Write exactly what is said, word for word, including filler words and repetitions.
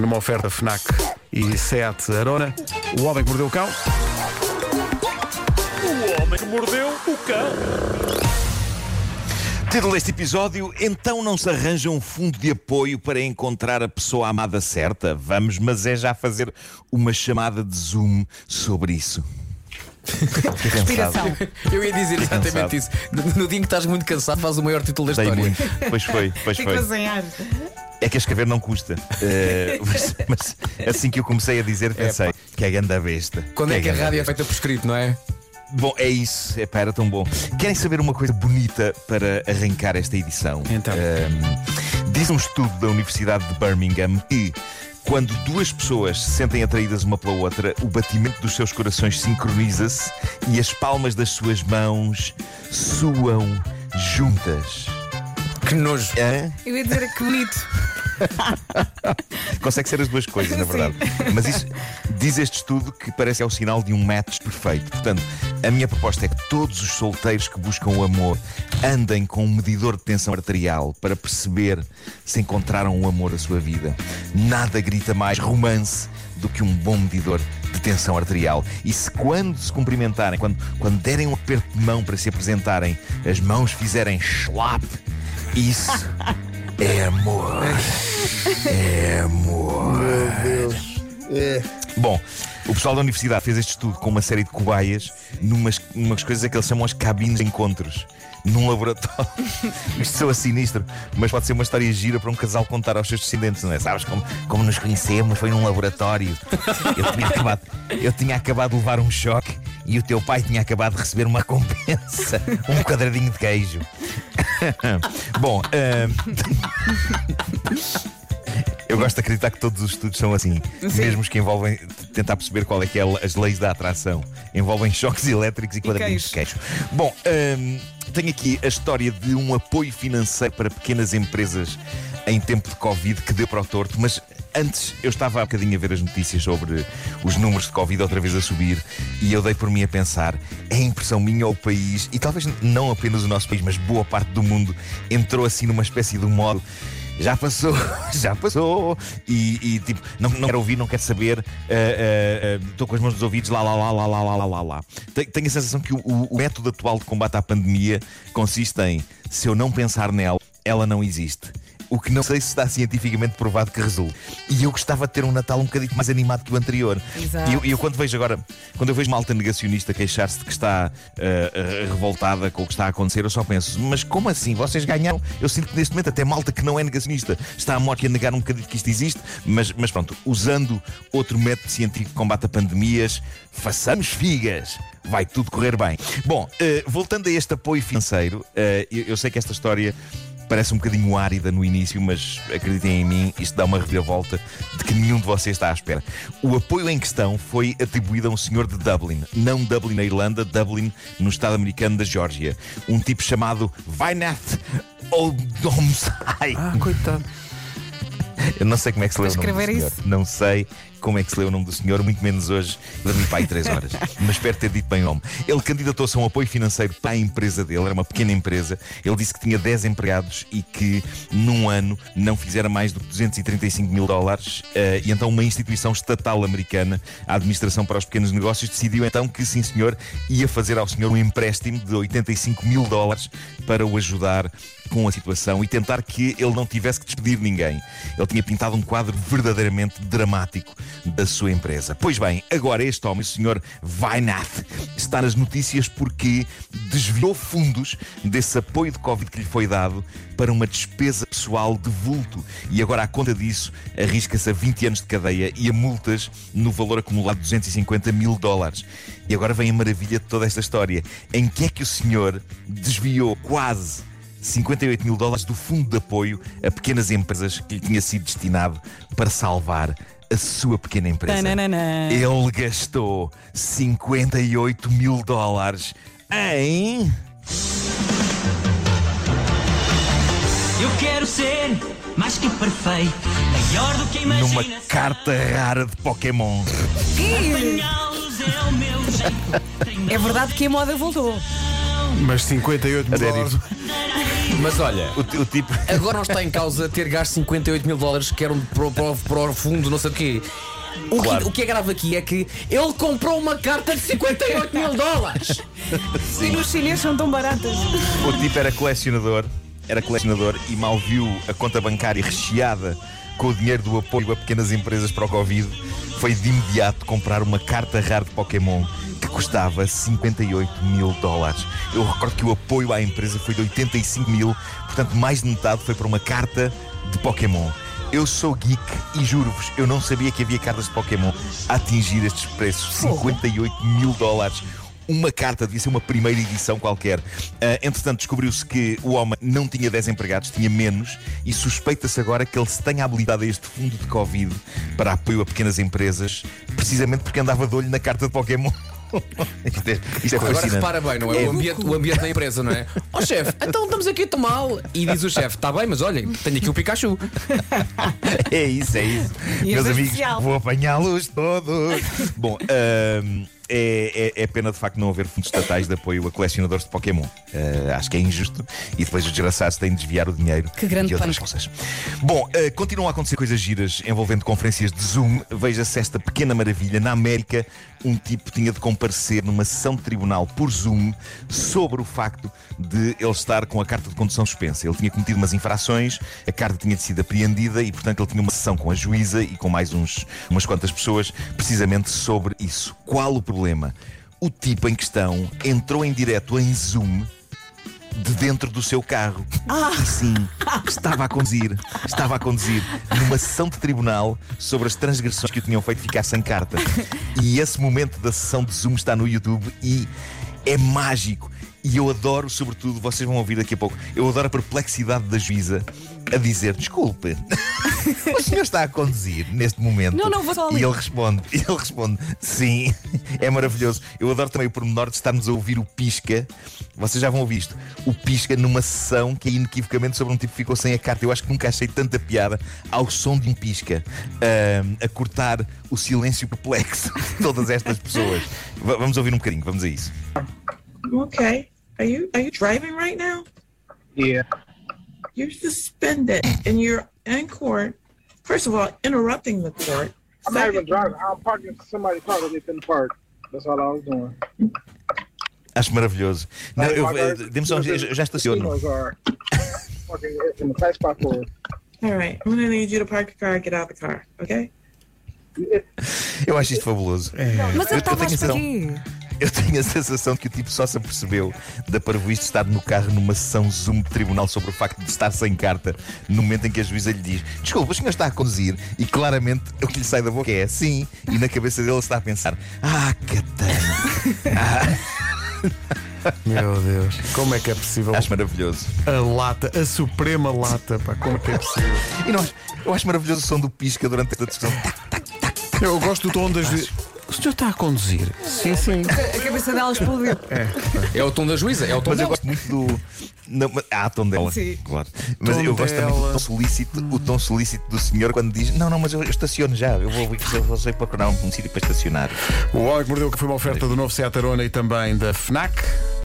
numa oferta FNAC e Seat Arona. O Homem que Mordeu o Cão. O Homem que Mordeu o Cão. Título deste episódio: então não se arranja um fundo de apoio para encontrar a pessoa amada certa? Vamos, mas é já fazer uma chamada de Zoom sobre isso. Respiração. Eu ia dizer exatamente isso. No dia em que estás muito cansado, faz o maior título da Sei história. Muito. Pois foi, pois foi. É que escrever não custa. Uh, mas, mas assim que eu comecei a dizer, pensei, é, que é ganda besta. Quando que é que a rádio é feita por escrito, não é? Bom, é isso, é pá, era tão bom. Querem saber uma coisa bonita para arrancar esta edição? Então. Um, diz um estudo da Universidade de Birmingham que quando duas pessoas se sentem atraídas uma pela outra, o batimento dos seus corações sincroniza-se e as palmas das suas mãos suam juntas. Que nojo! Hã? Eu ia dizer que bonito. Consegue ser as duas coisas, na verdade. Sim. Mas isso, diz este estudo, que parece que é o sinal de um match perfeito. Portanto, a minha proposta é que todos os solteiros que buscam o amor andem com um medidor de tensão arterial para perceber se encontraram o amor à sua vida. Nada grita mais romance do que um bom medidor de tensão arterial. E se quando se cumprimentarem, quando, quando derem um aperto de mão para se apresentarem, as mãos fizerem schlap, isso... É amor. É amor. Meu Deus. É. Bom, o pessoal da universidade fez este estudo com uma série de cobaias numas, numas coisas que eles chamam as cabines de encontros, num laboratório. Isto soa sinistro, mas pode ser uma história gira para um casal contar aos seus descendentes, não é? Sabes como, como nos conhecemos? Foi num laboratório. Eu tinha acabado, eu tinha acabado de levar um choque e o teu pai tinha acabado de receber uma recompensa, um quadradinho de queijo. Bom, uh... eu gosto de acreditar que todos os estudos são assim. Sim. Mesmo os que envolvem tentar perceber qual é que é as leis da atração, envolvem choques elétricos e, e quadradinhos de queijo. Bom, um, tenho aqui a história de um apoio financeiro para pequenas empresas em tempo de Covid que deu para o torto, mas antes eu estava há bocadinho a ver as notícias sobre os números de Covid outra vez a subir e eu dei por mim a pensar, é impressão minha ou o país, e talvez não apenas o nosso país, mas boa parte do mundo entrou assim numa espécie de modo já passou, já passou e, e tipo, não, não quero ouvir, não quero saber, estou uh, uh, uh, com as mãos nos ouvidos, lá, lá, lá, lá, lá, lá, lá, lá. Tenho a sensação que o, o método atual de combate à pandemia consiste em, se eu não pensar nela, ela não existe. O que não sei se está cientificamente provado que resulte. E eu gostava de ter um Natal um bocadinho mais animado que o anterior. Exato. E eu, eu quando vejo agora, quando eu vejo malta negacionista queixar-se de que está uh, revoltada com o que está a acontecer, eu só penso, mas como assim? Vocês ganharam? Eu sinto que neste momento até malta que não é negacionista está a morte a negar um bocadinho que isto existe, mas, mas pronto, usando outro método científico que combata pandemias, façamos figas. Vai tudo correr bem. Bom, uh, voltando a este apoio financeiro, uh, eu, eu sei que esta história parece um bocadinho árida no início, mas acreditem em mim, isto dá uma reviravolta de que nenhum de vocês está à espera. O apoio em questão foi atribuído a um senhor de Dublin, não Dublin na Irlanda, Dublin no estado americano da Geórgia. Um tipo chamado Vinath Oudomsine. Ah, coitado. Eu não sei como é que se leu o nome do senhor. Isso? Não sei como é que se leu o nome do senhor, muito menos hoje. Dormi para aí três horas, mas espero ter dito bem o nome. Ele candidatou-se a um apoio financeiro para a empresa dele, era uma pequena empresa. Ele disse que tinha dez empregados e que num ano não fizeram mais do que duzentos e trinta e cinco mil dólares. uh, E então uma instituição estatal americana, a Administração para os Pequenos Negócios, decidiu então que sim senhor, ia fazer ao senhor um empréstimo de oitenta e cinco mil dólares para o ajudar com a situação e tentar que ele não tivesse que despedir ninguém. Ele tinha pintado um quadro verdadeiramente dramático da sua empresa. Pois bem, agora este homem, o senhor Vinath, está nas notícias porque desviou fundos desse apoio de Covid que lhe foi dado para uma despesa pessoal de vulto. E agora, à conta disso, arrisca-se a vinte anos de cadeia e a multas no valor acumulado de duzentos e cinquenta mil dólares. E agora vem a maravilha de toda esta história. Em que é que o senhor desviou quase cinquenta e oito mil dólares do fundo de apoio a pequenas empresas que lhe tinha sido destinado para salvar a sua pequena empresa? Tananana. Ele gastou cinquenta e oito mil dólares em... Eu quero ser mais que perfeito, maior do que imagina. Numa carta rara de Pokémon. É verdade que a moda voltou. Mas cinquenta e oito mil dólares... Mas olha, o, o tipo... agora não está em causa ter gasto cinquenta e oito mil dólares que eram para, para, para o fundo, não sei o quê. O, claro. que, o que é grave aqui é que ele comprou uma carta de cinquenta e oito mil dólares. Sim. E os chineses são tão baratas. O tipo era colecionador, era colecionador e mal viu a conta bancária recheada com o dinheiro do apoio a pequenas empresas para o Covid. Foi de imediato comprar uma carta rara de Pokémon que custava cinquenta e oito mil dólares. Eu recordo que o apoio à empresa foi de oitenta e cinco mil, portanto mais de metade foi para uma carta de Pokémon. Eu sou geek e juro-vos, eu não sabia que havia cartas de Pokémon a atingir estes preços. cinquenta e oito mil dólares. Uma carta, devia ser uma primeira edição qualquer. Uh, entretanto, descobriu-se que o homem não tinha dez empregados, tinha menos, e suspeita-se agora que ele se tenha habilitado a este fundo de Covid para apoio a pequenas empresas, precisamente porque andava de olho na carta de Pokémon. Isto é, isto é agora repara bem, não é? O ambiente, o ambiente da empresa, não é? Ó oh, chefe, então estamos aqui tão mal. E diz o chefe, está bem, mas olha, tenho aqui o Pikachu. É isso, é isso. E meus é amigos, especial. Vou apanhá-los todos. Bom, um, é, é, é pena de facto não haver fundos estatais de apoio a colecionadores de Pokémon. uh, Acho que é injusto. E depois os desgraçados têm de desviar o dinheiro. Que grande panca. Bom, uh, continuam a acontecer coisas giras envolvendo conferências de Zoom. Veja-se esta pequena maravilha. Na América, um tipo tinha de comparecer numa sessão de tribunal por Zoom sobre o facto de ele estar com a carta de condução suspensa. Ele tinha cometido umas infrações, a carta tinha sido apreendida e, portanto, ele tinha uma sessão com a juíza e com mais uns, umas quantas pessoas precisamente sobre isso. Qual o problema? O tipo em questão entrou em direto em Zoom de dentro do seu carro. Ah. E sim, estava a conduzir. Estava a conduzir numa sessão de tribunal sobre as transgressões que o tinham feito ficar sem carta. E esse momento da sessão de Zoom está no YouTube e é mágico. E eu adoro, sobretudo, vocês vão ouvir daqui a pouco, eu adoro a perplexidade da juíza a dizer, desculpe, o senhor está a conduzir neste momento? Não, não, vou só ali. E ele responde, ele responde, sim, é maravilhoso. Eu adoro também o pormenor de estarmos a ouvir o pisca. Vocês já vão ouvir isto. O pisca numa sessão que é inequivocamente sobre um tipo que ficou sem a carta. Eu acho que nunca achei tanta piada ao som de um pisca uh, a cortar o silêncio perplexo de todas estas pessoas. V- Vamos ouvir um bocadinho, vamos a isso. Okay. Are you are you driving right now? Yeah. You're suspended and you're in court. First of all, interrupting the court. I'm Second, not even driving. I'm parking somebody's car that they couldn't park. That's all I was doing. Acho maravilhoso. Não, eu, eu já estaciono. All right. I'm gonna need you to park your car and get out of the car, okay? Eu acho isto fabuloso. Mas eu estava a esperar. Eu tenho a sensação de que o tipo só se apercebeu da parvoíce de estar no carro numa sessão Zoom de tribunal sobre o facto de estar sem carta no momento em que a juíza lhe diz, desculpa, o senhor está a conduzir, e claramente o que lhe sai da boca é sim, e na cabeça dele está a pensar, ah, Catana. Ah. Meu Deus, como é que é possível? Acho maravilhoso. A lata, a suprema lata, pá, como é que é possível? E não, eu acho maravilhoso o som do pisca durante esta discussão. Eu gosto do tom das... O senhor está a conduzir? Sim, sim. A cabeça dela explodiu. É, é o tom da juíza, é o tom Mas dela. Mas eu gosto muito do... Não, mas... Ah, o tom dela, sim. Claro. Mas tom eu gosto dela. Também do tom solícito, o tom solícito do senhor quando diz não, não, mas eu estaciono já, eu vou, eu vou sair para procurar um sítio para estacionar. O Homem que Mordeu, que foi uma oferta do novo Seat Arona e também da F N A C.